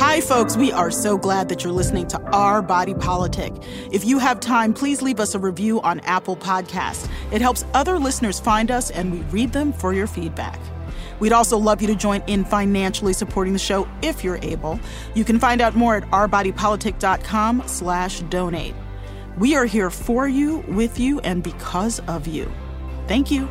Hi, folks. We are so glad that you're listening to Our Body Politic. If you have time, please leave us a review on Apple Podcasts. It helps other listeners find us, and we read them for your feedback. We'd also love you to join in financially supporting the show if you're able. You can find out more at ourbodypolitic.com/donate. We are here for you, with you, and because of you. Thank you.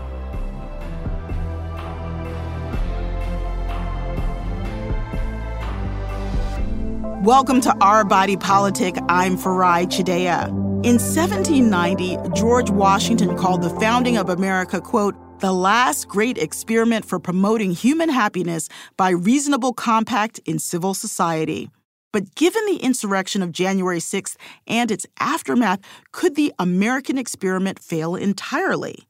Welcome to Our Body Politic. I'm Farai Chideya. In 1790, George Washington called the founding of America, quote, the last great experiment for promoting human happiness by reasonable compact in civil society. But given the insurrection of January 6th and its aftermath, could the American experiment fail entirely?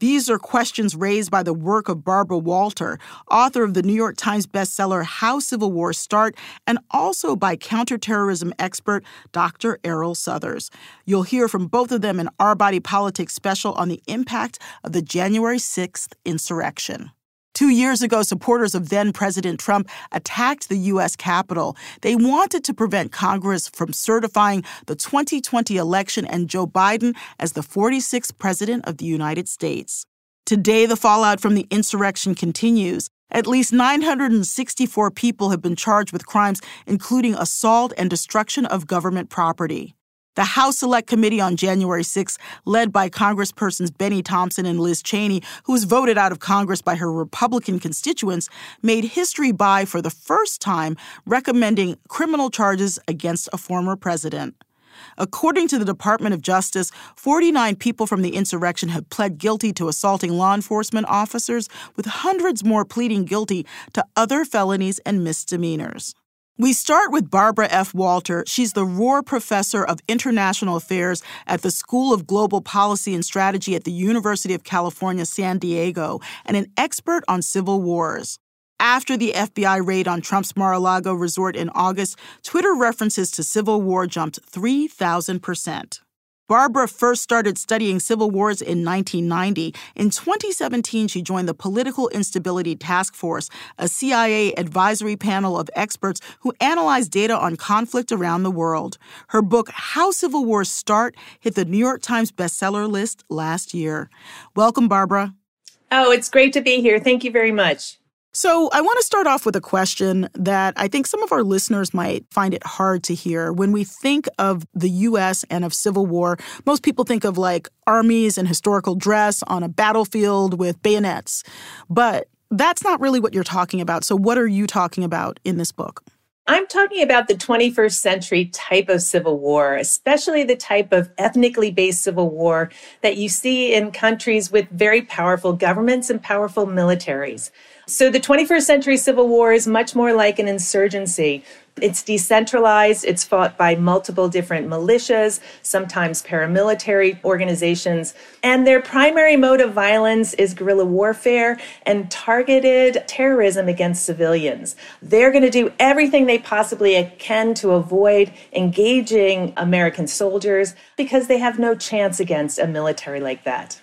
These are questions raised by the work of Barbara Walter, author of the New York Times bestseller How Civil Wars Start, and also by counterterrorism expert Dr. Errol Southers. You'll hear from both of them in Our Body Politic special on the impact of the January 6th insurrection. 2 years ago, supporters of then-President Trump attacked the U.S. Capitol. They wanted to prevent Congress from certifying the 2020 election and Joe Biden as the 46th president of the United States. Today, the fallout from the insurrection continues. At least 964 people have been charged with crimes, including assault and destruction of government property. The House Select Committee on January 6th, led by Congresspersons Bennie Thompson and Liz Cheney, who was voted out of Congress by her Republican constituents, made history by, for the first time, recommending criminal charges against a former president. According to the Department of Justice, 49 people from the insurrection have pled guilty to assaulting law enforcement officers, with hundreds more pleading guilty to other felonies and misdemeanors. We start with Barbara F. Walter. She's the Rohr Professor of International Affairs at the School of Global Policy and Strategy at the University of California, San Diego, and an expert on civil wars. After the FBI raid on Trump's Mar-a-Lago resort in August, Twitter references to civil war jumped 3,000%. Barbara first started studying civil wars in 1990. In 2017, she joined the Political Instability Task Force, a CIA advisory panel of experts who analyzed data on conflict around the world. Her book, How Civil Wars Start, hit the New York Times bestseller list last year. Welcome, Barbara. Oh, it's great to be here. Thank you very much. So I want to start off with a question that I think some of our listeners might find it hard to hear. When we think of the U.S. and of civil war, most people think of like armies in historical dress on a battlefield with bayonets. But that's not really what you're talking about. So what are you talking about in this book? I'm talking about the 21st century type of civil war, especially the type of ethnically based civil war that you see in countries with very powerful governments and powerful militaries. So the 21st century civil war is much more like an insurgency. It's decentralized. It's fought by multiple different militias, sometimes paramilitary organizations. And their primary mode of violence is guerrilla warfare and targeted terrorism against civilians. They're going to do everything they possibly can to avoid engaging American soldiers because they have no chance against a military like that.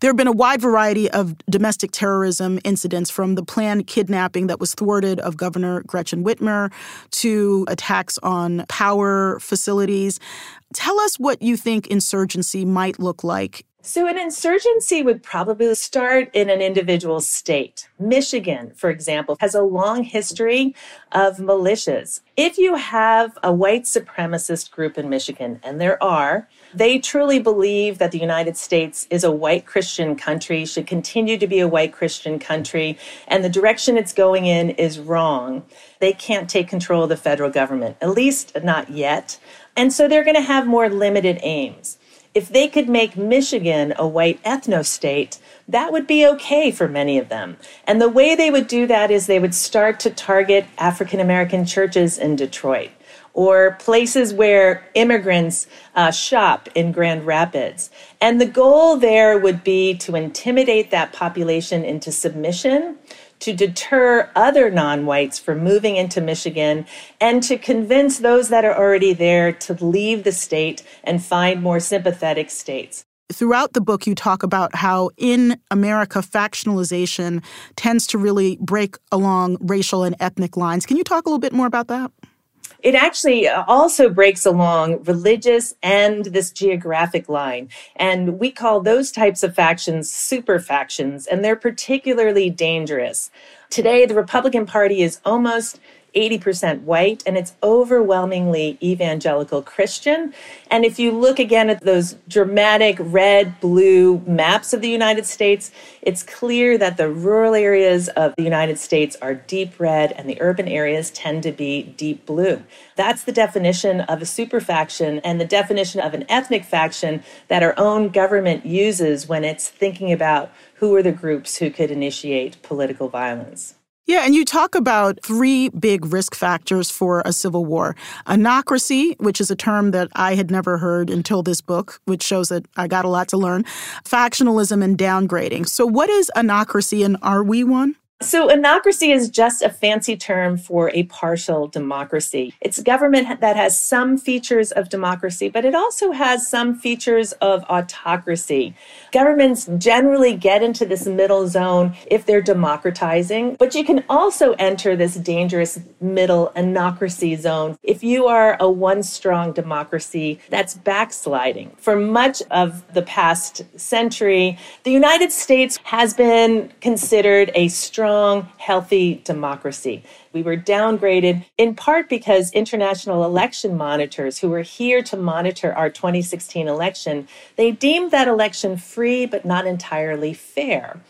There have been a wide variety of domestic terrorism incidents, from the planned kidnapping that was thwarted of Governor Gretchen Whitmer to attacks on power facilities. Tell us what you think insurgency might look like. So an insurgency would probably start in an individual state. Michigan, for example, has a long history of militias. If you have a white supremacist group in Michigan, and there are, they truly believe that the United States is a white Christian country, should continue to be a white Christian country, and the direction it's going in is wrong. They can't take control of the federal government, at least not yet. And so they're going to have more limited aims. If they could make Michigan a white ethno-state, that would be okay for many of them. And the way they would do that is they would start to target African-American churches in Detroit or places where immigrants shop in Grand Rapids. And the goal there would be to intimidate that population into submission, to deter other non-whites from moving into Michigan, and to convince those that are already there to leave the state and find more sympathetic states. Throughout the book, you talk about how in America, factionalization tends to really break along racial and ethnic lines. Can you talk a little bit more about that? It actually also breaks along religious and this geographic line. And we call those types of factions super factions, and they're particularly dangerous. Today, the Republican Party is almost 80% white, and it's overwhelmingly evangelical Christian. And if you look again at those dramatic red, blue maps of the United States, it's clear that the rural areas of the United States are deep red and the urban areas tend to be deep blue. That's the definition of a super faction and the definition of an ethnic faction that our own government uses when it's thinking about who are the groups who could initiate political violence. Yeah, and you talk about three big risk factors for a civil war. Anocracy, which is a term that I had never heard until this book, which shows that I got a lot to learn, factionalism, and downgrading. So what is anocracy, and are we one? So anocracy is just a fancy term for a partial democracy. It's a government that has some features of democracy, but it also has some features of autocracy. Governments generally get into this middle zone if they're democratizing, but you can also enter this dangerous middle anocracy zone if you are a one-strong democracy that's backsliding. For much of the past century, the United States has been considered a strong, healthy democracy. We were downgraded in part because international election monitors who were here to monitor our 2016 election, they deemed that election free but not entirely fair.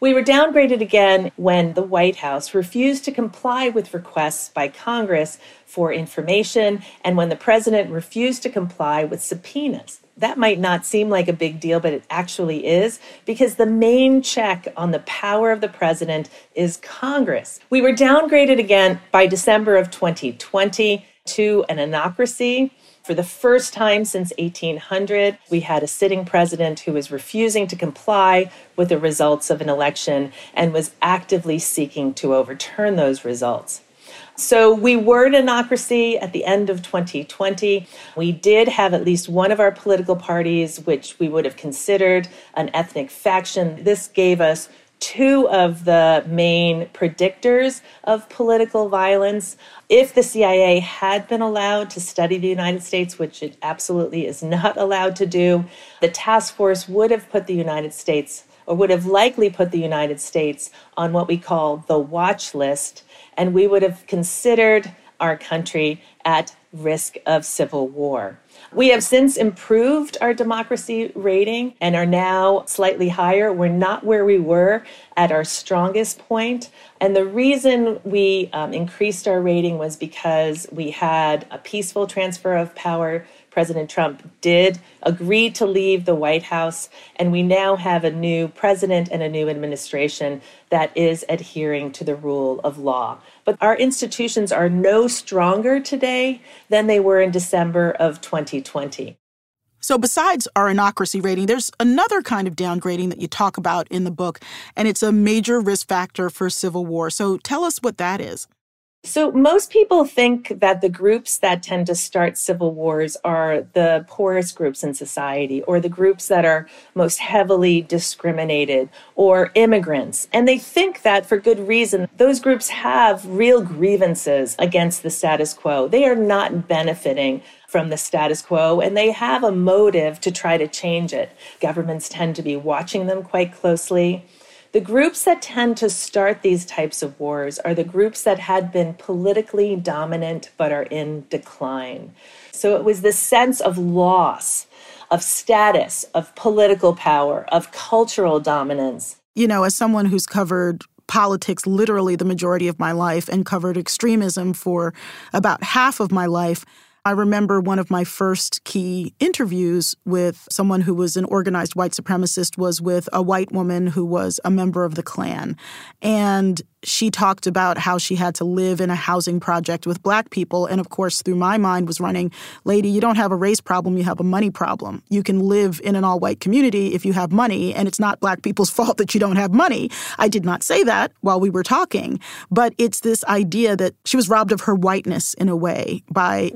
We were downgraded again when the White House refused to comply with requests by Congress for information and when the president refused to comply with subpoenas. That might not seem like a big deal, but it actually is, because the main check on the power of the president is Congress. We were downgraded again by December of 2020 to an anocracy. For the first time since 1800, we had a sitting president who was refusing to comply with the results of an election and was actively seeking to overturn those results. So we were an anocracy at the end of 2020. We did have at least one of our political parties, which we would have considered an ethnic faction. This gave us two of the main predictors of political violence. If the CIA had been allowed to study the United States, which it absolutely is not allowed to do, the task force would have put the United States, or would have likely put the United States on what we call the watch list, and we would have considered our country at risk of civil war. We have since improved our democracy rating and are now slightly higher. We're not where we were at our strongest point. And the reason we increased our rating was because we had a peaceful transfer of power. President Trump did agree to leave the White House, and we now have a new president and a new administration that is adhering to the rule of law. But our institutions are no stronger today than they were in December of 2020. So besides our anocracy rating, there's another kind of downgrading that you talk about in the book, and it's a major risk factor for civil war. So tell us what that is. So most people think that the groups that tend to start civil wars are the poorest groups in society, or the groups that are most heavily discriminated, or immigrants. And they think that for good reason. Those groups have real grievances against the status quo. They are not benefiting from the status quo, and they have a motive to try to change it. Governments tend to be watching them quite closely. The groups that tend to start these types of wars are the groups that had been politically dominant but are in decline. So it was this sense of loss, of status, of political power, of cultural dominance. You know, as someone who's covered politics literally the majority of my life and covered extremism for about half of my life, I remember one of my first key interviews with someone who was an organized white supremacist was with a white woman who was a member of the Klan. And she talked about how she had to live in a housing project with Black people. And of course, through my mind was running, lady, you don't have a race problem, you have a money problem. You can live in an all-white community if you have money, and it's not Black people's fault that you don't have money. I did not say that while we were talking, but it's this idea that she was robbed of her whiteness in a way by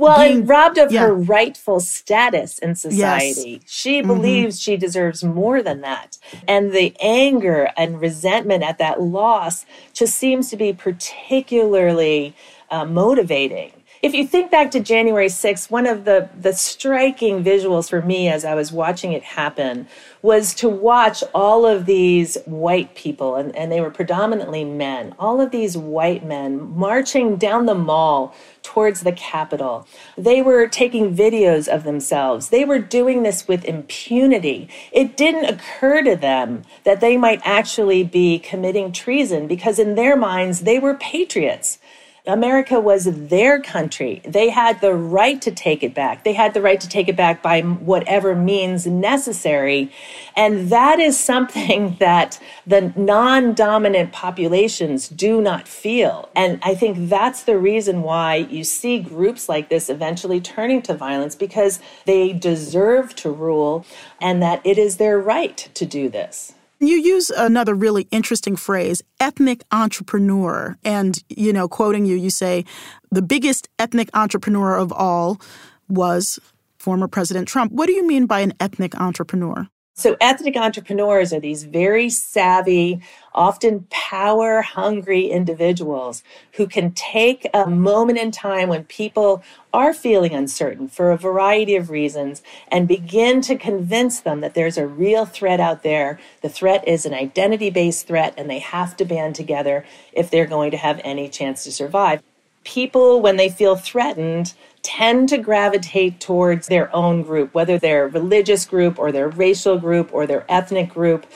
robbed of her rightful status in society. Yes. She believes she deserves more than that. And the anger and resentment at that loss just seems to be particularly motivating. If you think back to January 6th, one of the striking visuals for me as I was watching it happen was to watch all of these white people, and they were predominantly men, all of these white men marching down the mall towards the Capitol. They were taking videos of themselves. They were doing this with impunity. It didn't occur to them that they might actually be committing treason because in their minds, they were patriots. America was their country. They had the right to take it back. They had the right to take it back by whatever means necessary. And that is something that the non-dominant populations do not feel. And I think that's the reason why you see groups like this eventually turning to violence, because they deserve to rule and that it is their right to do this. You use another really interesting phrase, ethnic entrepreneur. And, you know, quoting you, you say, the biggest ethnic entrepreneur of all was former President Trump. What do you mean by an ethnic entrepreneur? So ethnic entrepreneurs are these very savvy, often power-hungry individuals who can take a moment in time when people are feeling uncertain for a variety of reasons and begin to convince them that there's a real threat out there. The threat is an identity-based threat, and they have to band together if they're going to have any chance to survive. People, when they feel threatened, tend to gravitate towards their own group, whether their religious group or their racial group or their ethnic group.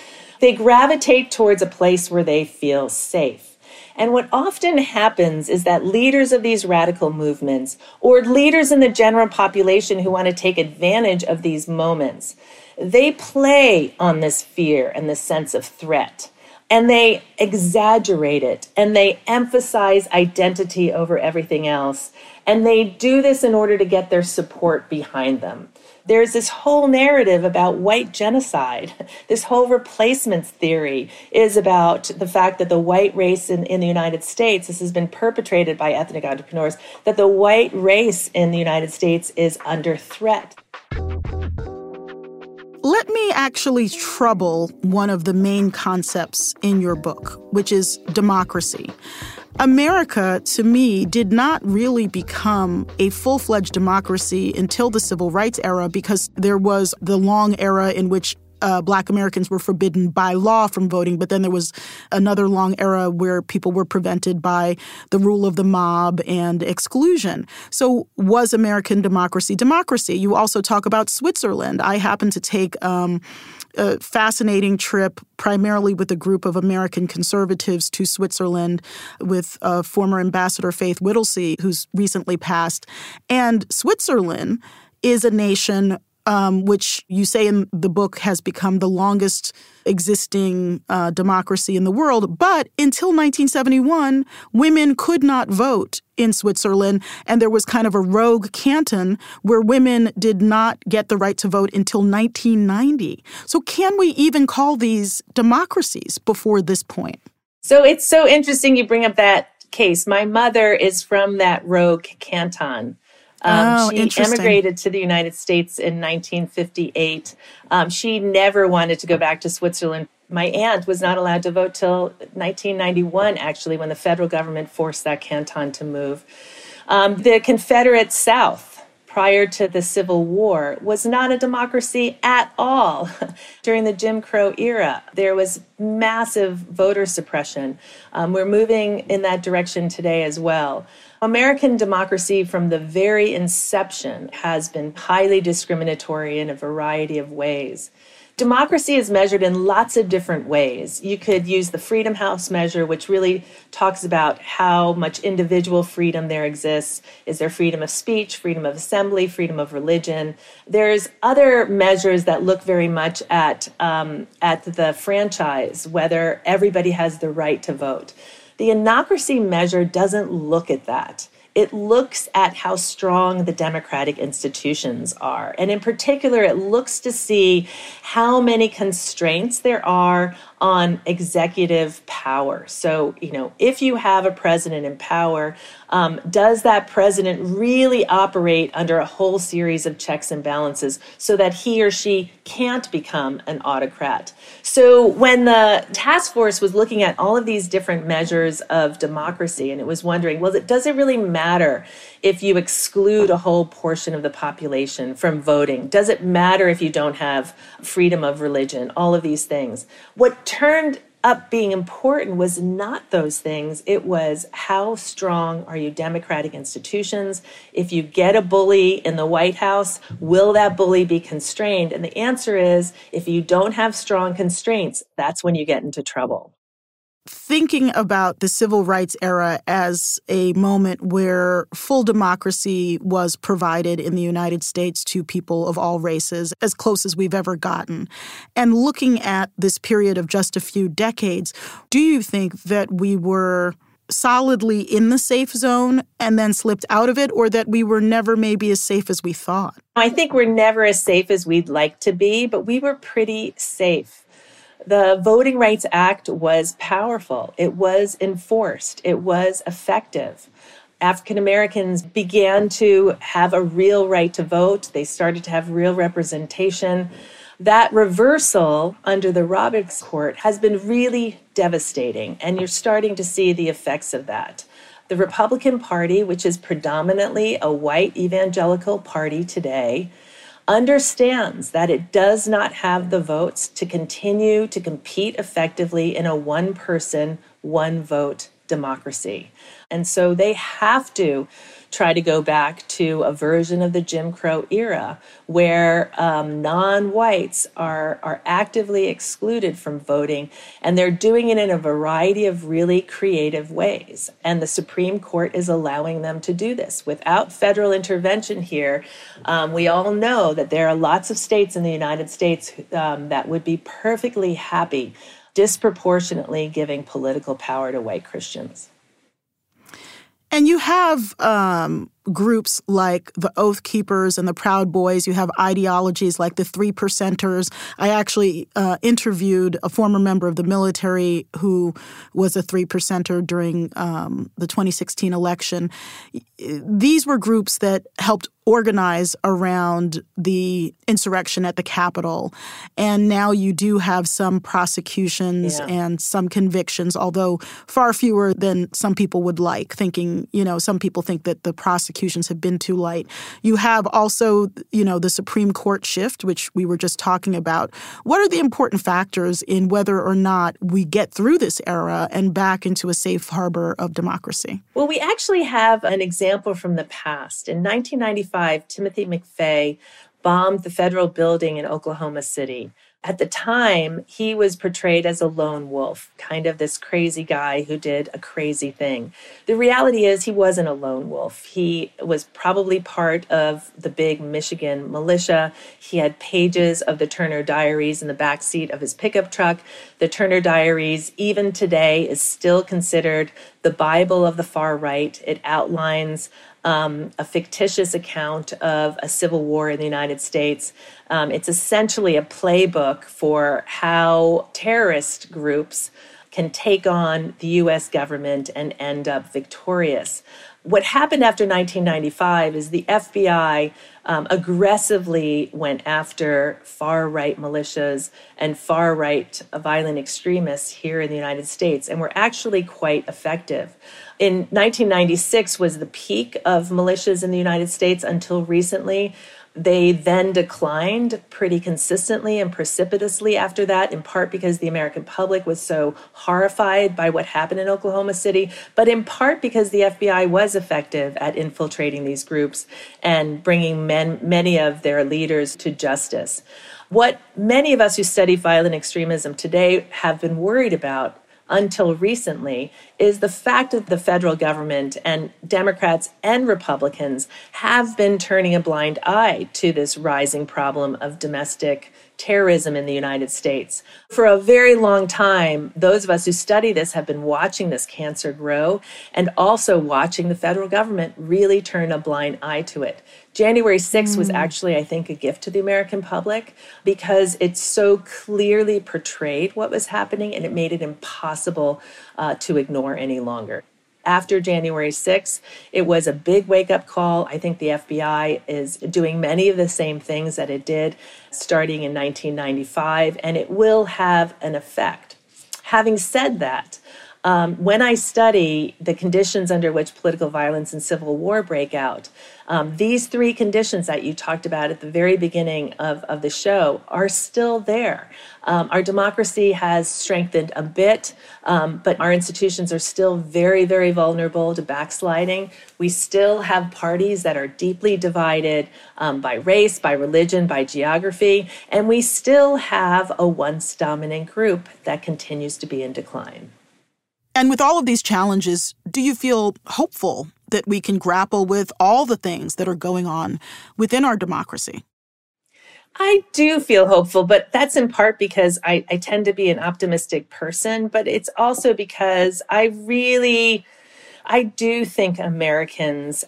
They gravitate towards a place where they feel safe. And what often happens is that leaders of these radical movements or leaders in the general population who want to take advantage of these moments, they play on this fear and this sense of threat. And they exaggerate it, and they emphasize identity over everything else. And they do this in order to get their support behind them. There's this whole narrative about white genocide. This whole replacements theory is about the fact that the white race in the United States, this has been perpetrated by ethnic entrepreneurs, that the white race in the United States is under threat. Let me actually trouble one of the main concepts in your book, which is democracy. America, to me, did not really become a full-fledged democracy until the Civil Rights era, because there was the long era in which Black Americans were forbidden by law from voting, but then there was another long era where people were prevented by the rule of the mob and exclusion. So was American democracy? You also talk about Switzerland. I happened to take a fascinating trip primarily with a group of American conservatives to Switzerland with former Ambassador Faith Whittlesey, who's recently passed. And Switzerland is a nation which you say in the book has become the longest existing democracy in the world. But until 1971, women could not vote in Switzerland. And there was kind of a rogue canton where women did not get the right to vote until 1990. So can we even call these democracies before this point? So it's so interesting you bring up that case. My mother is from that rogue canton. She emigrated to the United States in 1958. She never wanted to go back to Switzerland. My aunt was not allowed to vote till 1991, actually, when the federal government forced that canton to move. The Confederate South, prior to the Civil War, was not a democracy at all. During the Jim Crow era, there was massive voter suppression. We're moving in that direction today as well. American democracy from the very inception has been highly discriminatory in a variety of ways. Democracy is measured in lots of different ways. You could use the Freedom House measure, which really talks about how much individual freedom there exists. Is there freedom of speech, freedom of assembly, freedom of religion? There's other measures that look very much at the franchise, whether everybody has the right to vote. The Anocracy measure doesn't look at that. It looks at how strong the democratic institutions are. And in particular, it looks to see how many constraints there are on executive power. So, you know, if you have a president in power, does that president really operate under a whole series of checks and balances so that he or she can't become an autocrat? So when the task force was looking at all of these different measures of democracy, and it was wondering, well, does it really matter if you exclude a whole portion of the population from voting? Does it matter if you don't have freedom of religion? All of these things. What turned up being important was not those things. It was, how strong are your democratic institutions? If you get a bully in the White House, will that bully be constrained? And the answer is, if you don't have strong constraints, that's when you get into trouble. Thinking about the civil rights era as a moment where full democracy was provided in the United States to people of all races, as close as we've ever gotten, and looking at this period of just a few decades, do you think that we were solidly in the safe zone and then slipped out of it, or that we were never maybe as safe as we thought? I think we're never as safe as we'd like to be, but we were pretty safe. The Voting Rights Act was powerful. It was enforced. It was effective. African Americans began to have a real right to vote. They started to have real representation. That reversal under the Roberts Court has been really devastating, and you're starting to see the effects of that. The Republican Party, which is predominantly a white evangelical party today, understands that it does not have the votes to continue to compete effectively in a one-person, one-vote democracy. And so they have to try to go back to a version of the Jim Crow era where non-whites are actively excluded from voting, and they're doing it in a variety of really creative ways. And the Supreme Court is allowing them to do this. Without federal intervention here, we all know that there are lots of states in the United States that would be perfectly happy disproportionately giving political power to white Christians. And you have groups like the Oath Keepers and the Proud Boys. You have ideologies like the 3 Percenters. I actually interviewed a former member of the military who was a 3 Percenter during the 2016 election. These were groups that helped organize around the insurrection at the Capitol. And now you do have some prosecutions and some convictions, although far fewer than some people would like, thinking, you know, some people think that the prosecutions have been too light. You have also, you know, the Supreme Court shift, which we were just talking about. What are the important factors in whether or not we get through this era and back into a safe harbor of democracy? Well, we actually have an example from the past. In 1995, Timothy McVeigh bombed the federal building in Oklahoma City. At the time, he was portrayed as a lone wolf, kind of this crazy guy who did a crazy thing. The reality is he wasn't a lone wolf. He was probably part of the big Michigan militia. He had pages of the Turner Diaries in the backseat of his pickup truck. The Turner Diaries, even today, is still considered the Bible of the far right. It outlines a fictitious account of a civil war in the United States. It's essentially a playbook for how terrorist groups can take on the U.S. government and end up victorious. What happened after 1995 is the FBI aggressively went after far-right militias and far-right violent extremists here in the United States, and were actually quite effective. In 1996 was the peak of militias in the United States until recently. They then declined pretty consistently and precipitously after that, in part because the American public was so horrified by what happened in Oklahoma City, but in part because the FBI was effective at infiltrating these groups and bringing many of their leaders to justice. What many of us who study violent extremism today have been worried about until recently is the fact that the federal government and Democrats and Republicans have been turning a blind eye to this rising problem of domestic terrorism in the United States. For a very long time, those of us who study this have been watching this cancer grow and also watching the federal government really turn a blind eye to it. January 6th was actually, I think, a gift to the American public because it so clearly portrayed what was happening and it made it impossible to ignore any longer. After January 6th, it was a big wake-up call. I think the FBI is doing many of the same things that it did starting in 1995, and it will have an effect. Having said that, when I study the conditions under which political violence and civil war break out, these three conditions that you talked about at the very beginning of the show are still there. Our democracy has strengthened a bit, but our institutions are still very, very vulnerable to backsliding. We still have parties that are deeply divided by race, by religion, by geography, and we still have a once dominant group that continues to be in decline. And with all of these challenges, do you feel hopeful that we can grapple with all the things that are going on within our democracy? I do feel hopeful, but that's in part because I tend to be an optimistic person, but it's also because I do think Americans,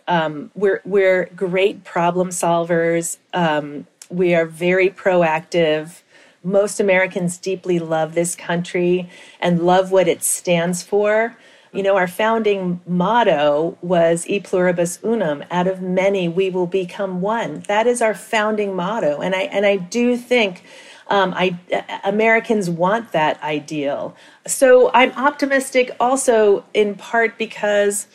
we're great problem solvers. We are very proactive. Most Americans deeply love this country and love what it stands for. You know, our founding motto was E pluribus unum, out of many we will become one. That is our founding motto. And I do think Americans want that ideal. So I'm optimistic also in part because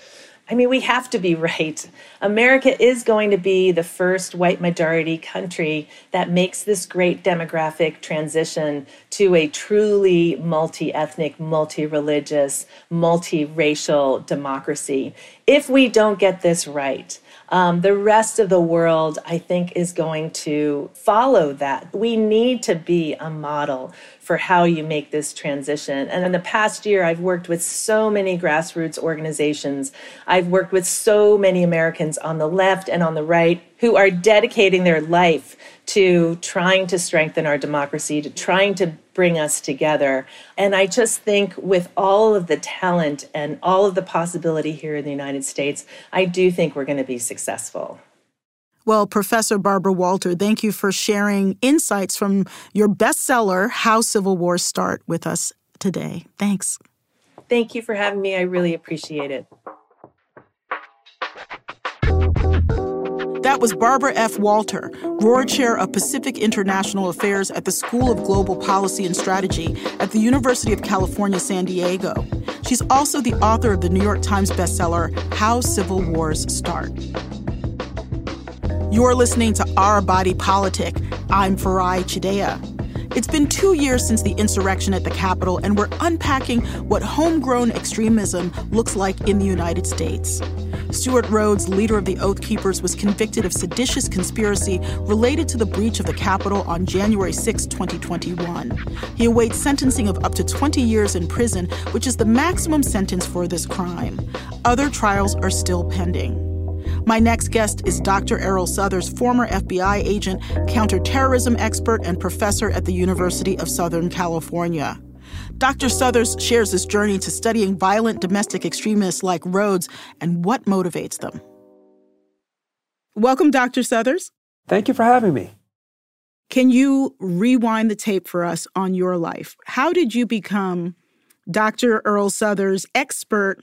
we have to be right. America is going to be the first white majority country that makes this great demographic transition to a truly multi-ethnic, multi-religious, multi-racial democracy. If we don't get this right, the rest of the world, I think, is going to follow that. We need to be a model for how you make this transition. And in the past year, I've worked with so many grassroots organizations. I've worked with so many Americans on the left and on the right who are dedicating their life to trying to strengthen our democracy, to trying to bring us together. And I just think with all of the talent and all of the possibility here in the United States, I do think we're going to be successful. Well, Professor Barbara Walter, thank you for sharing insights from your bestseller, How Civil Wars Start, with us today. Thanks. Thank you for having me. I really appreciate it. That was Barbara F. Walter, Rohr Chair of Pacific International Affairs at the School of Global Policy and Strategy at the University of California, San Diego. She's also the author of the New York Times bestseller, How Civil Wars Start. You're listening to Our Body Politic. I'm Farai Chideya. It's been 2 years since the insurrection at the Capitol, and we're unpacking what homegrown extremism looks like in the United States. Stuart Rhodes, leader of the Oath Keepers, was convicted of seditious conspiracy related to the breach of the Capitol on January 6, 2021. He awaits sentencing of up to 20 years in prison, which is the maximum sentence for this crime. Other trials are still pending. My next guest is Dr. Errol Southers, former FBI agent, counterterrorism expert, and professor at the University of Southern California. Dr. Southers shares his journey to studying violent domestic extremists like Rhodes and what motivates them. Welcome, Dr. Southers. Thank you for having me. Can you rewind the tape for us on your life? How did you become Dr. Errol Southers' expert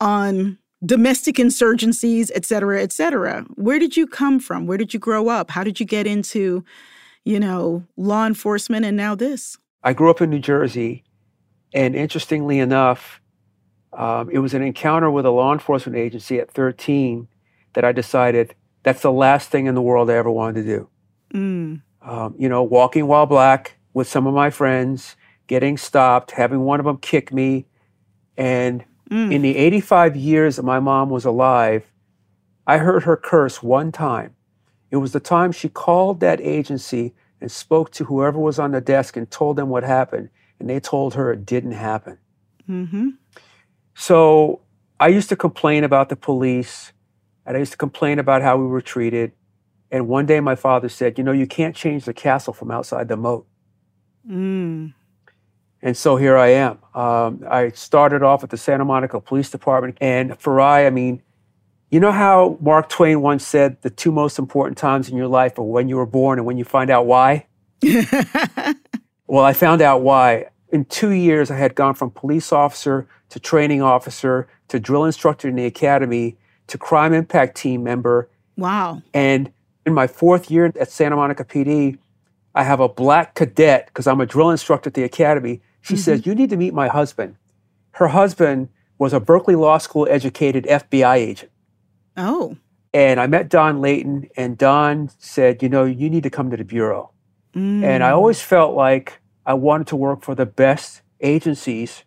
on domestic insurgencies, et cetera, et cetera? Where did you come from? Where did you grow up? How did you get into, law enforcement and now this? I grew up in New Jersey, and interestingly enough, it was an encounter with a law enforcement agency at 13 that I decided that's the last thing in the world I ever wanted to do. Walking while black with some of my friends, getting stopped, having one of them kick me, and in the 85 years that my mom was alive, I heard her curse one time. It was the time she called that agency and spoke to whoever was on the desk and told them what happened. And they told her it didn't happen. Mm-hmm. So I used to complain about the police, and I used to complain about how we were treated. And one day my father said, you know, you can't change the castle from outside the moat. Mm. And so here I am. I started off at the Santa Monica Police Department. And Farai, I mean, you know how Mark Twain once said the two most important times in your life are when you were born and when you find out why? Well, I found out why. In 2 years, I had gone from police officer to training officer to drill instructor in the academy to crime impact team member. Wow. And in my fourth year at Santa Monica PD, I have a black cadet, because I'm a drill instructor at the academy. She mm-hmm. says, you need to meet my husband. Her husband was a Berkeley Law School educated FBI agent. Oh. And I met Don Layton, and Don said, you know, you need to come to the Bureau. Mm. And I always felt like I wanted to work for the best agencies,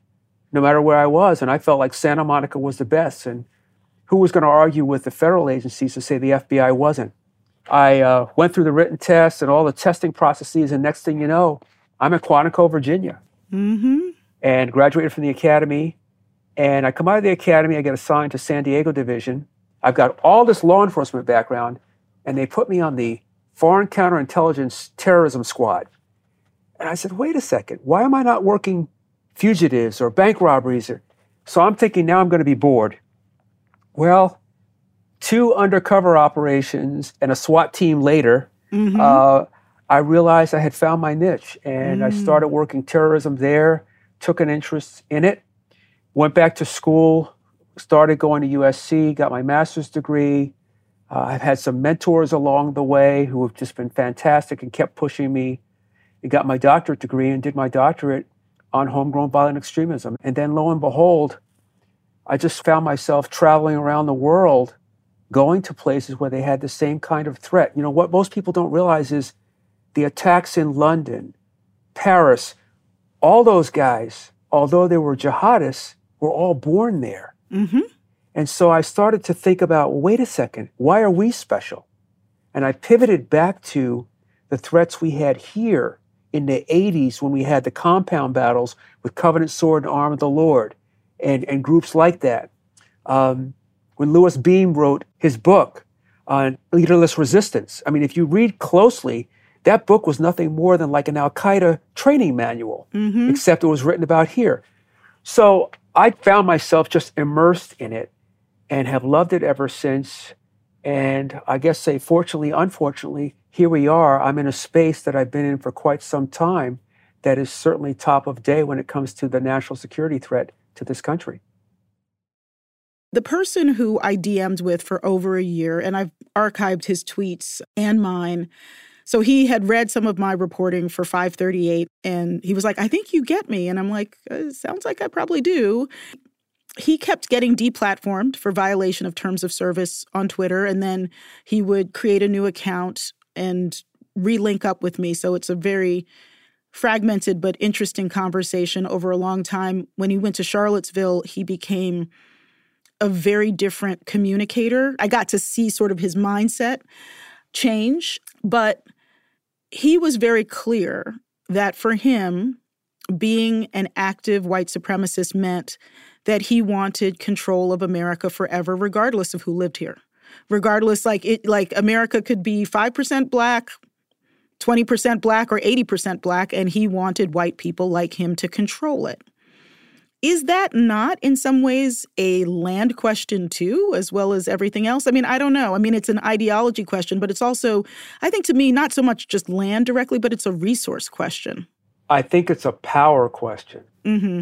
no matter where I was. And I felt like Santa Monica was the best. And who was going to argue with the federal agencies to say the FBI wasn't? I went through the written tests and all the testing processes, and next thing you know, I'm in Quantico, Virginia, mm-hmm. and graduated from the academy. And I come out of the academy, I get assigned to San Diego division. I've got all this law enforcement background, and they put me on the Foreign Counterintelligence Terrorism Squad. And I said, wait a second, why am I not working fugitives or bank robberies? So I'm thinking now I'm going to be bored. Well, 2 undercover operations and a SWAT team later, mm-hmm. I realized I had found my niche. And I started working terrorism there, took an interest in it, went back to school, started going to USC, got my master's degree. I've had some mentors along the way who have just been fantastic and kept pushing me. I got my doctorate degree and did my doctorate on homegrown violent extremism. And then lo and behold, I just found myself traveling around the world, going to places where they had the same kind of threat. You know, what most people don't realize is the attacks in London, Paris, all those guys, although they were jihadists, were all born there. Mm-hmm. And so I started to think about, well, wait a second, why are we special? And I pivoted back to the threats we had here in the 80s when we had the compound battles with Covenant Sword and Arm of the Lord and groups like that. When Lewis Beam wrote his book on leaderless resistance, I mean, if you read closely, that book was nothing more than like an al-Qaeda training manual, mm-hmm. except it was written about here. So I found myself just immersed in it and have loved it ever since. And I guess say, fortunately, unfortunately, here we are. I'm in a space that I've been in for quite some time that is certainly top of day when it comes to the national security threat to this country. The person who I DM'd with for over a year, and I've archived his tweets and mine, so he had read some of my reporting for 538, and he was like, I think you get me. And I'm like, sounds like I probably do. He kept getting deplatformed for violation of terms of service on Twitter, and then he would create a new account and relink up with me. So it's a very fragmented but interesting conversation over a long time. When he went to Charlottesville, he became a very different communicator. I got to see sort of his mindset change, but he was very clear that for him, being an active white supremacist meant that he wanted control of America forever, regardless of who lived here. Regardless, like America could be 5% black, 20% black, or 80% black, and he wanted white people like him to control it. Is that not, in some ways, a land question, too, as well as everything else? I mean, I don't know. I mean, it's an ideology question, but it's also, I think to me, not so much just land directly, but it's a resource question. I think it's a power question. Mm-hmm.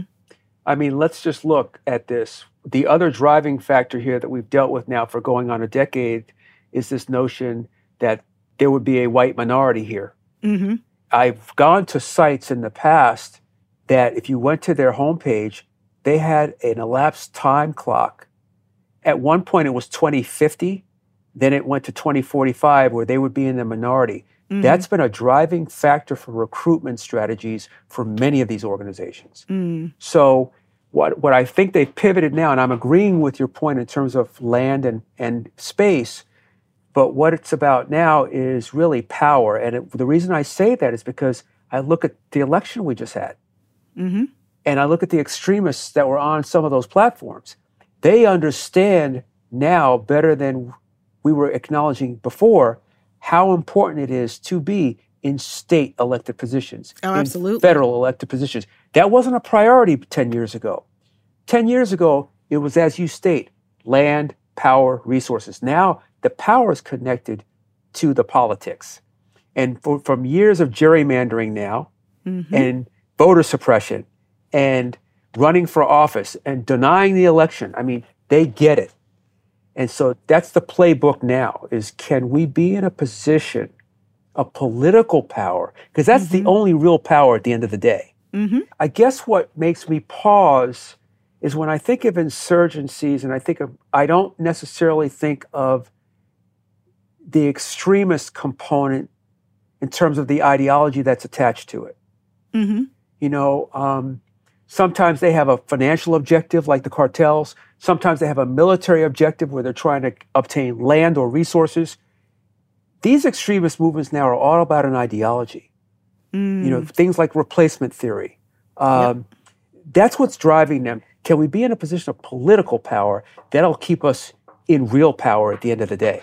I mean, let's just look at this. The other driving factor here that we've dealt with now for going on a decade is this notion that there would be a white minority here. Mm-hmm. I've gone to sites in the past that if you went to their homepage, they had an elapsed time clock. At one point, it was 2050. Then it went to 2045, where they would be in the minority. Mm-hmm. That's been a driving factor for recruitment strategies for many of these organizations. Mm. So what I think they've pivoted now, and I'm agreeing with your point in terms of land and space, but what it's about now is really power. And the reason I say that is because I look at the election we just had. Mm-hmm. And I look at the extremists that were on some of those platforms. They understand now better than we were acknowledging before how important it is to be in state elected positions, in federal elected positions. That wasn't a priority 10 years ago. 10 years ago, it was, as you state, land, power, resources. Now, the power is connected to the politics. And from years of gerrymandering now, and voter suppression, and running for office, and denying the election, I mean, they get it. And so that's the playbook now, is can we be in a position of political power? Because that's the only real power at the end of the day. I guess what makes me pause is when I think of insurgencies, and I think of, I don't necessarily think of the extremist component in terms of the ideology that's attached to it. You know, sometimes they have a financial objective like the cartels. Sometimes they have a military objective where they're trying to obtain land or resources. These extremist movements now are all about an ideology. You know, things like replacement theory. That's what's driving them. Can we be in a position of political power that'll keep us in real power at the end of the day?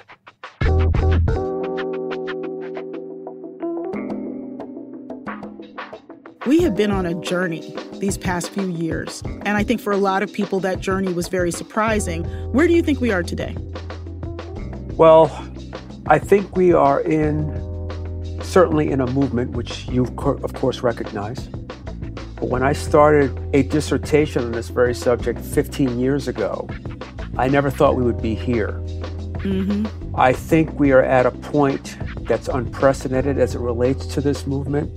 We have been on a journey these past few years, and I think for a lot of people that journey was very surprising. Where do you think we are today? Well, I think we are certainly in a movement which you, of course, recognize. But when I started a dissertation on this very subject 15 years ago, I never thought we would be here. I think we are at a point that's unprecedented as it relates to this movement.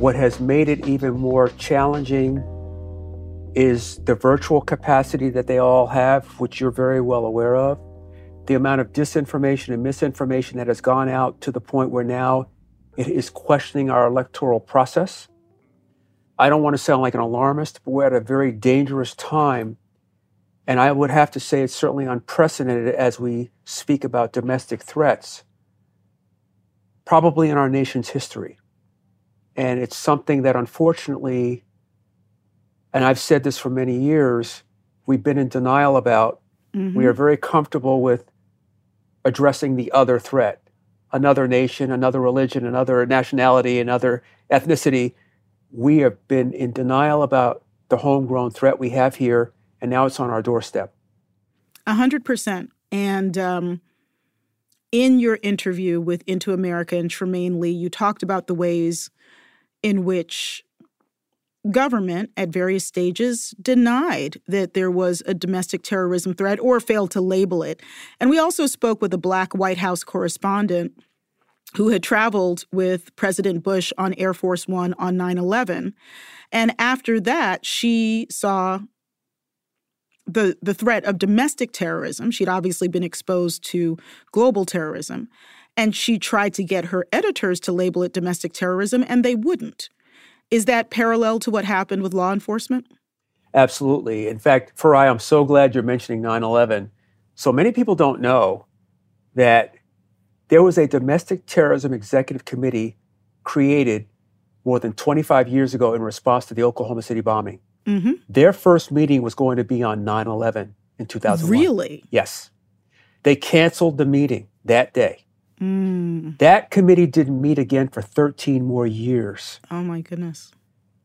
What has made it even more challenging is the virtual capacity that they all have, which you're very well aware of. The amount of disinformation and misinformation that has gone out to the point where now it is questioning our electoral process. I don't want to sound like an alarmist, but we're at a very dangerous time. And I would have to say it's certainly unprecedented as we speak about domestic threats, probably in our nation's history. And it's something that, unfortunately, and I've said this for many years, we've been in denial about. We are very comfortable with addressing the other threat, another nation, another religion, another nationality, another ethnicity. We have been in denial about the homegrown threat we have here, and now it's on our doorstep. 100%. And in your interview with Into America and Tremaine Lee, you talked about the ways in which government at various stages denied that there was a domestic terrorism threat or failed to label it. And we also spoke with a Black White House correspondent who had traveled with President Bush on Air Force One on 9/11. And after that, she saw the threat of domestic terrorism. She'd obviously been exposed to global terrorism. And she tried to get her editors to label it domestic terrorism, and they wouldn't. Is that parallel to what happened with law enforcement? Absolutely. In fact, Farai, I'm so glad you're mentioning 9/11. So many people don't know that there was a domestic terrorism executive committee created more than 25 years ago in response to the Oklahoma City bombing. Their first meeting was going to be on 9/11 in 2001. Really? Yes. They canceled the meeting that day. That committee didn't meet again for 13 more years. Oh, my goodness.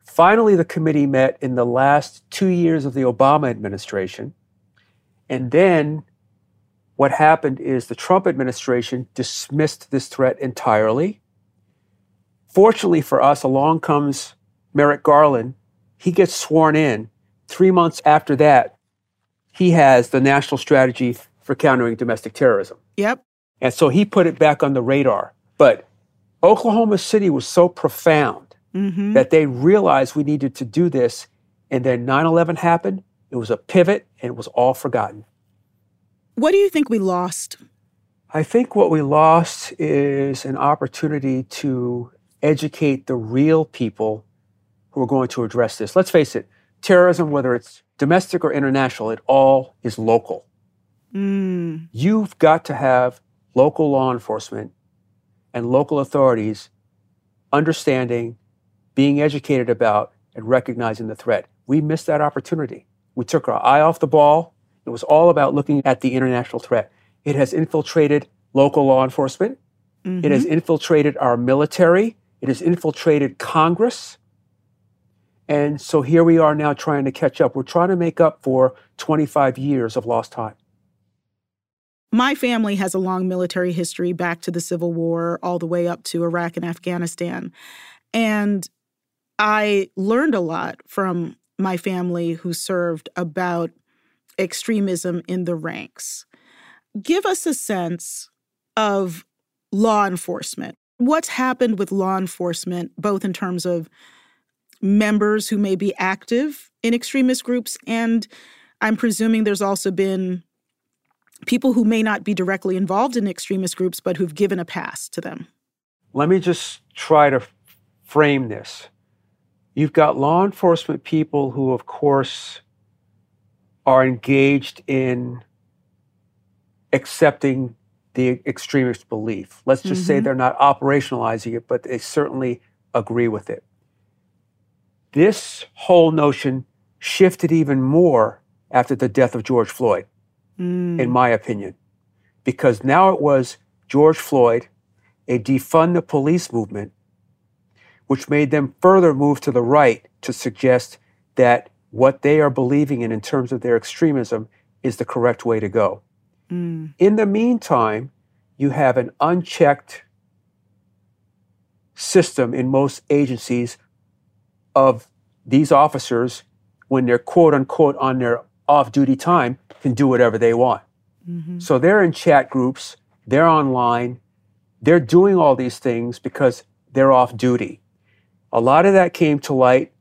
Finally, the committee met in the last 2 years of the Obama administration. And then what happened is the Trump administration dismissed this threat entirely. Fortunately for us, along comes Merrick Garland. He gets sworn in. 3 months after that, he has the National Strategy for Countering Domestic Terrorism. Yep. And so he put it back on the radar. But Oklahoma City was so profound that they realized we needed to do this. And then 9/11 happened. It was a pivot, and it was all forgotten. What do you think we lost? I think what we lost is an opportunity to educate the real people who are going to address this. Let's face it, terrorism, whether it's domestic or international, it all is local. You've got to have local law enforcement and local authorities understanding, being educated about, and recognizing the threat. We missed that opportunity. We took our eye off the ball. It was all about looking at the international threat. It has infiltrated local law enforcement. Mm-hmm. It has infiltrated our military. It has infiltrated Congress. And so here we are now trying to catch up. We're trying to make up for 25 years of lost time. My family has a long military history back to the Civil War, all the way up to Iraq and Afghanistan. And I learned a lot from my family who served about extremism in the ranks. Give us a sense of law enforcement. What's happened with law enforcement, both in terms of members who may be active in extremist groups, and I'm presuming there's also been people who may not be directly involved in extremist groups, but who've given a pass to them? Let me just try to frame this. You've got law enforcement people who, of course, are engaged in accepting the extremist belief. Let's just say they're not operationalizing it, but they certainly agree with it. This whole notion shifted even more after the death of George Floyd, in my opinion, because now it was George Floyd, a defund the police movement, which made them further move to the right to suggest that what they are believing in terms of their extremism is the correct way to go. In the meantime, you have an unchecked system in most agencies of these officers, when they're quote unquote on their off-duty time, can do whatever they want. So they're in chat groups, they're online, they're doing all these things because they're off duty. A lot of that came to light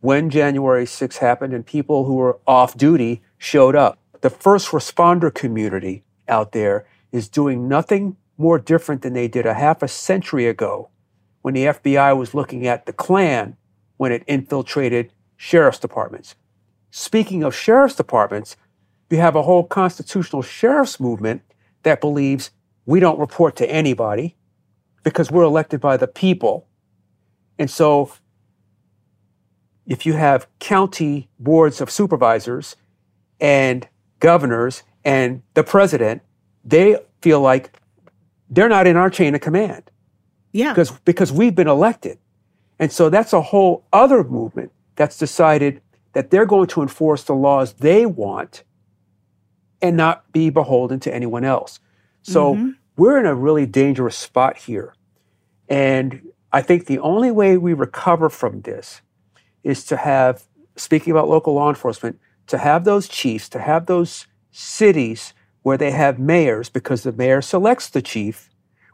when January 6th happened and people who were off duty showed up. The first responder community out there is doing nothing more different than they did a half a century ago when the FBI was looking at the Klan when it infiltrated sheriff's departments. Speaking of sheriff's departments, you have a whole constitutional sheriff's movement that believes we don't report to anybody because we're elected by the people. And so if you have county boards of supervisors and governors and the president, they feel like they're not in our chain of command. Yeah. Because we've been elected. And so that's a whole other movement that's decided that they're going to enforce the laws they want and not be beholden to anyone else. So we're in a really dangerous spot here. And I think the only way we recover from this is to have, speaking about local law enforcement, to have those chiefs, to have those cities where they have mayors, because the mayor selects the chief,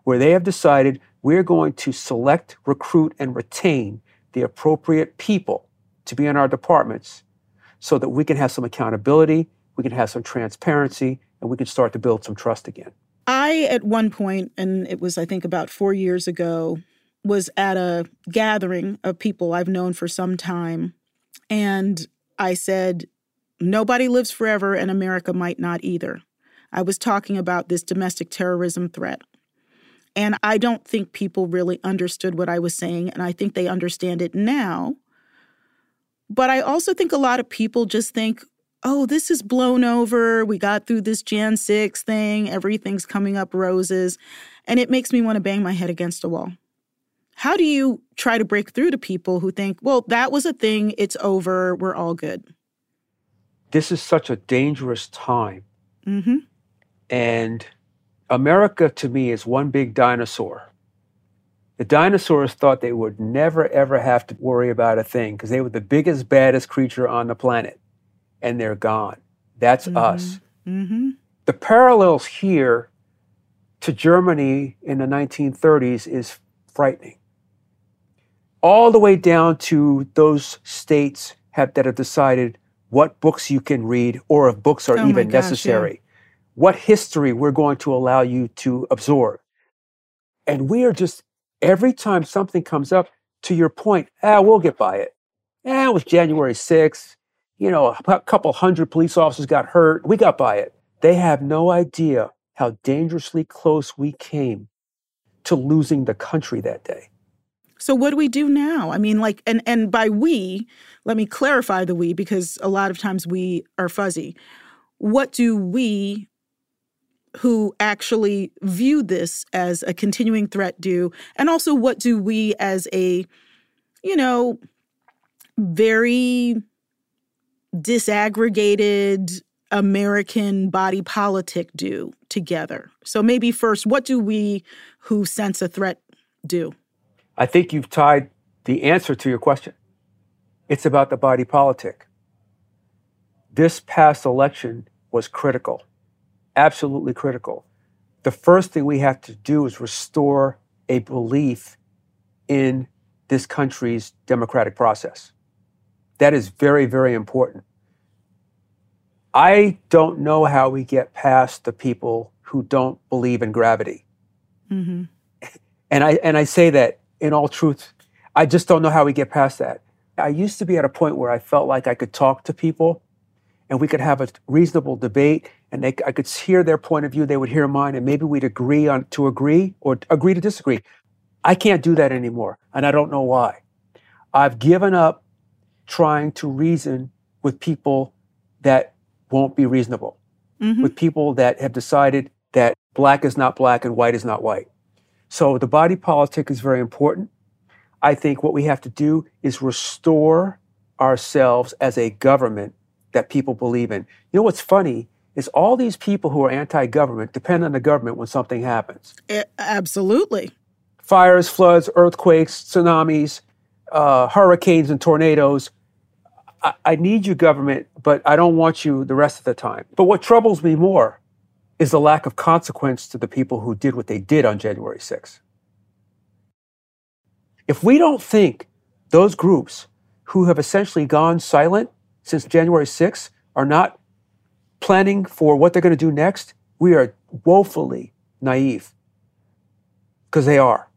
where they have decided we're going to select, recruit, and retain the appropriate people to be in our departments so that we can have some accountability, we can have some transparency, and we can start to build some trust again. I, at one point, and it was, I think, about 4 years ago, was at a gathering of people I've known for some time, and I said, nobody lives forever, and America might not either. I was talking about this domestic terrorism threat. And I don't think people really understood what I was saying, and I think they understand it now. But I also think a lot of people just think, oh, this is blown over. We got through this Jan 6 thing. Everything's coming up roses. And it makes me want to bang my head against a wall. How do you try to break through to people who think, well, that was a thing. It's over. We're all good. This is such a dangerous time. And America, to me, is one big dinosaur. The dinosaurs thought they would never, ever have to worry about a thing because they were the biggest, baddest creature on the planet, and they're gone. That's us. The parallels here to Germany in the 1930s is frightening. All the way down to those states that have decided what books you can read or if books are necessary. Yeah. What history we're going to allow you to absorb. And we are just, every time something comes up, to your point, we'll get by it. It was January 6th. You know, a couple hundred police officers got hurt. We got by it. They have no idea how dangerously close we came to losing the country that day. So what do we do now? I mean, like, and by we, let me clarify the we, because a lot of times we are fuzzy. What do we who actually view this as a continuing threat do? And also, what do we as a, you know, very disaggregated American body politic do together? So maybe first, what do we who sense a threat do? I think you've tied the answer to your question. It's about the body politic. This past election was critical, absolutely critical. The first thing we have to do is restore a belief in this country's democratic process. That is very, very important. I don't know how we get past the people who don't believe in gravity. Mm-hmm. And I say that in all truth. I just don't know how we get past that. I used to be at a point where I felt like I could talk to people and we could have a reasonable debate, and I could hear their point of view, they would hear mine, and maybe we'd agree or agree to disagree. I can't do that anymore, and I don't know why. I've given up trying to reason with people that won't be reasonable, mm-hmm. with people that have decided that black is not black and white is not white. So the body politic is very important. I think what we have to do is restore ourselves as a government that people believe in. You know what's funny is all these people who are anti-government depend on the government when something happens. Absolutely. Fires, floods, earthquakes, tsunamis, hurricanes and tornadoes. I need you, government, but I don't want you the rest of the time. But what troubles me more is the lack of consequence to the people who did what they did on January 6th. If we don't think those groups who have essentially gone silent since January 6th are not planning for what they're going to do next, we are woefully naive, because they are.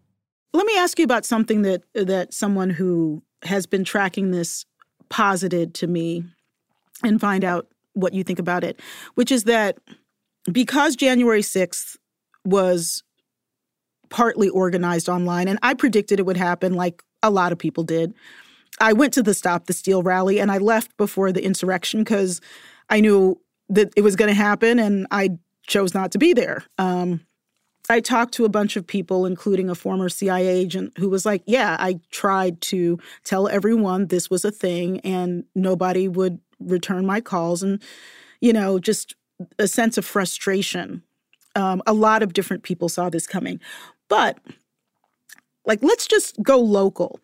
Let me ask you about something that someone who has been tracking this posited to me and find out what you think about it, which is that because January 6th was partly organized online, and I predicted it would happen like a lot of people did, I went to the Stop the Steal rally, and I left before the insurrection because I knew that it was going to happen, and I chose not to be there. I talked to a bunch of people, including a former CIA agent who was like, yeah, I tried to tell everyone this was a thing, and nobody would return my calls, and, you know, just a sense of frustration. A lot of different people saw this coming. But, like, let's just go local.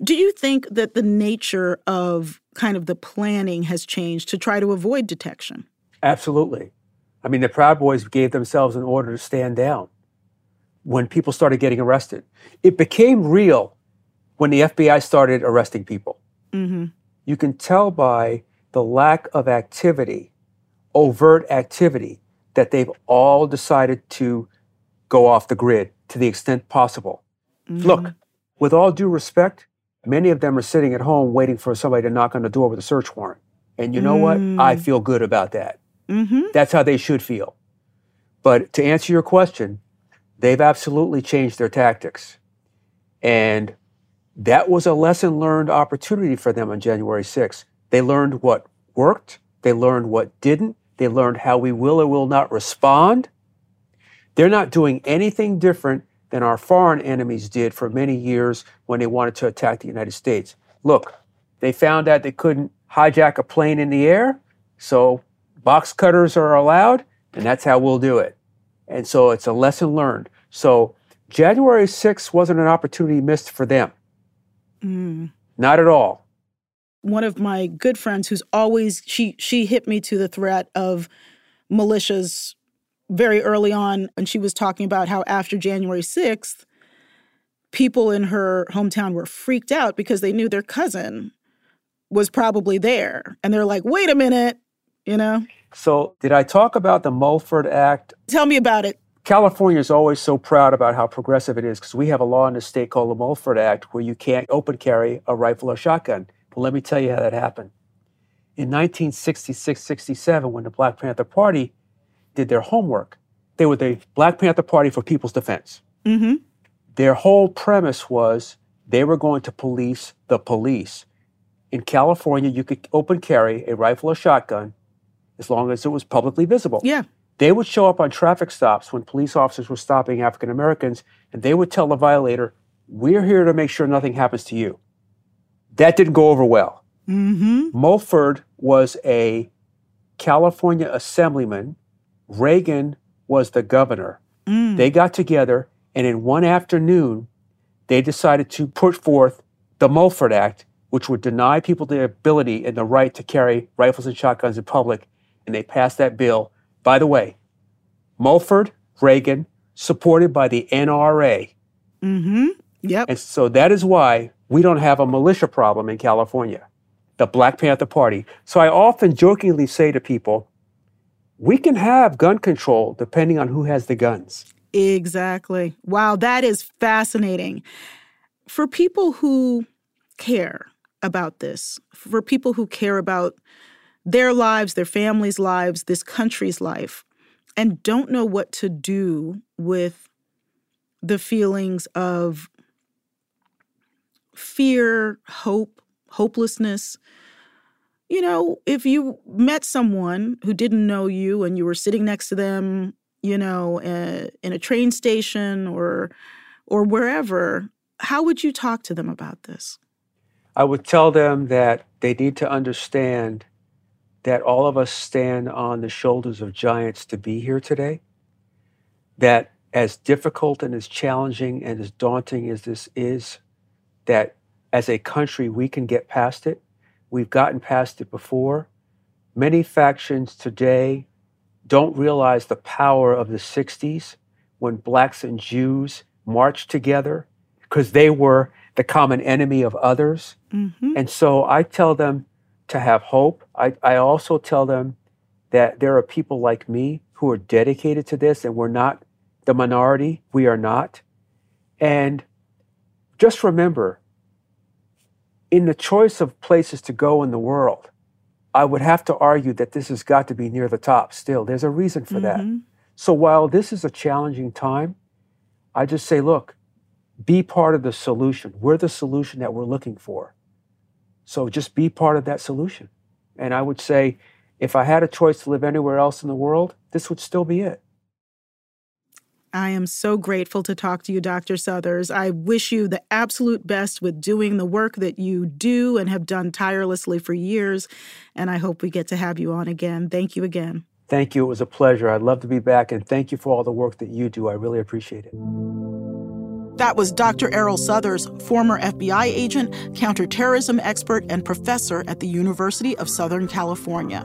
Do you think that the nature of kind of the planning has changed to try to avoid detection? Absolutely. I mean, the Proud Boys gave themselves an order to stand down when people started getting arrested. It became real when the FBI started arresting people. Mm-hmm. You can tell by the lack of activity, overt activity, that they've all decided to go off the grid to the extent possible. Mm-hmm. Look, with all due respect, many of them are sitting at home waiting for somebody to knock on the door with a search warrant. And you know what? I feel good about that. Mm-hmm. That's how they should feel. But to answer your question, they've absolutely changed their tactics. And that was a lesson learned opportunity for them on January 6th. They learned what worked. They learned what didn't. They learned how we will or will not respond. They're not doing anything different than our foreign enemies did for many years when they wanted to attack the United States. Look, they found out they couldn't hijack a plane in the air, so box cutters are allowed, and that's how we'll do it. And so it's a lesson learned. So January 6th wasn't an opportunity missed for them. Not at all. One of my good friends who's always, she hit me to the threat of militias very early on, and she was talking about how after January 6th, people in her hometown were freaked out because they knew their cousin was probably there. And they're like, wait a minute, you know? So did I talk about the Mulford Act? Tell me about it. California is always so proud about how progressive it is because we have a law in the state called the Mulford Act where you can't open carry a rifle or shotgun. But let me tell you how that happened. In 1966-67, when the Black Panther Party did their homework. They were the Black Panther Party for People's Defense. Mm-hmm. Their whole premise was they were going to police the police. In California, you could open carry a rifle or shotgun as long as it was publicly visible. Yeah. They would show up on traffic stops when police officers were stopping African Americans, and they would tell the violator, "We're here to make sure nothing happens to you." That didn't go over well. Mm-hmm. Mulford was a California assemblyman. Reagan was the governor. Mm. They got together, and in one afternoon, they decided to put forth the Mulford Act, which would deny people the ability and the right to carry rifles and shotguns in public, and they passed that bill. By the way, Mulford, Reagan, supported by the NRA. Mm-hmm. Yep. And so that is why we don't have a militia problem in California, the Black Panther Party. So I often jokingly say to people, we can have gun control depending on who has the guns. Exactly. Wow, that is fascinating. For people who care about this, for people who care about their lives, their families' lives, this country's life, and don't know what to do with the feelings of fear, hope, hopelessness. You know, if you met someone who didn't know you and you were sitting next to them, you know, in a train station or wherever, how would you talk to them about this? I would tell them that they need to understand that all of us stand on the shoulders of giants to be here today, that as difficult and as challenging and as daunting as this is, that as a country, we can get past it. We've gotten past it before. Many factions today don't realize the power of the 60s when blacks and Jews marched together because they were the common enemy of others. Mm-hmm. And so I tell them to have hope. I also tell them that there are people like me who are dedicated to this, and we're not the minority. We are not. And just remember, in the choice of places to go in the world, I would have to argue that this has got to be near the top still. There's a reason for that. So while this is a challenging time, I just say, look, be part of the solution. We're the solution that we're looking for. So just be part of that solution. And I would say, if I had a choice to live anywhere else in the world, this would still be it. I am so grateful to talk to you, Dr. Southers. I wish you the absolute best with doing the work that you do and have done tirelessly for years, and I hope we get to have you on again. Thank you again. Thank you. It was a pleasure. I'd love to be back, and thank you for all the work that you do. I really appreciate it. That was Dr. Errol Southers, former FBI agent, counterterrorism expert, and professor at the University of Southern California.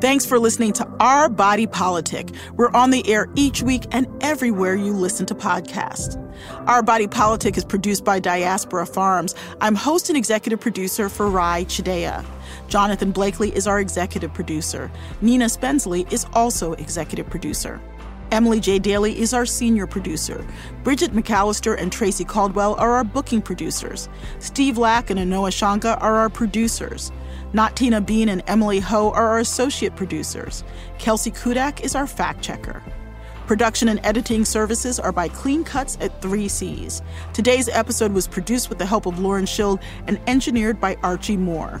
Thanks for listening to Our Body Politic. We're on the air each week and everywhere you listen to podcasts. Our Body Politic is produced by Diaspora Farms. I'm host and executive producer Farai Chideya. Jonathan Blakely is our executive producer. Nina Spensley is also executive producer. Emily J. Daly is our senior producer. Bridget McAllister and Tracy Caldwell are our booking producers. Steve Lack and Anoa Shanka are our producers. Natina Bean and Emily Ho are our associate producers. Kelsey Kudak is our fact checker. Production and editing services are by Clean Cuts at 3Cs. Today's episode was produced with the help of Lauren Schild and engineered by Archie Moore.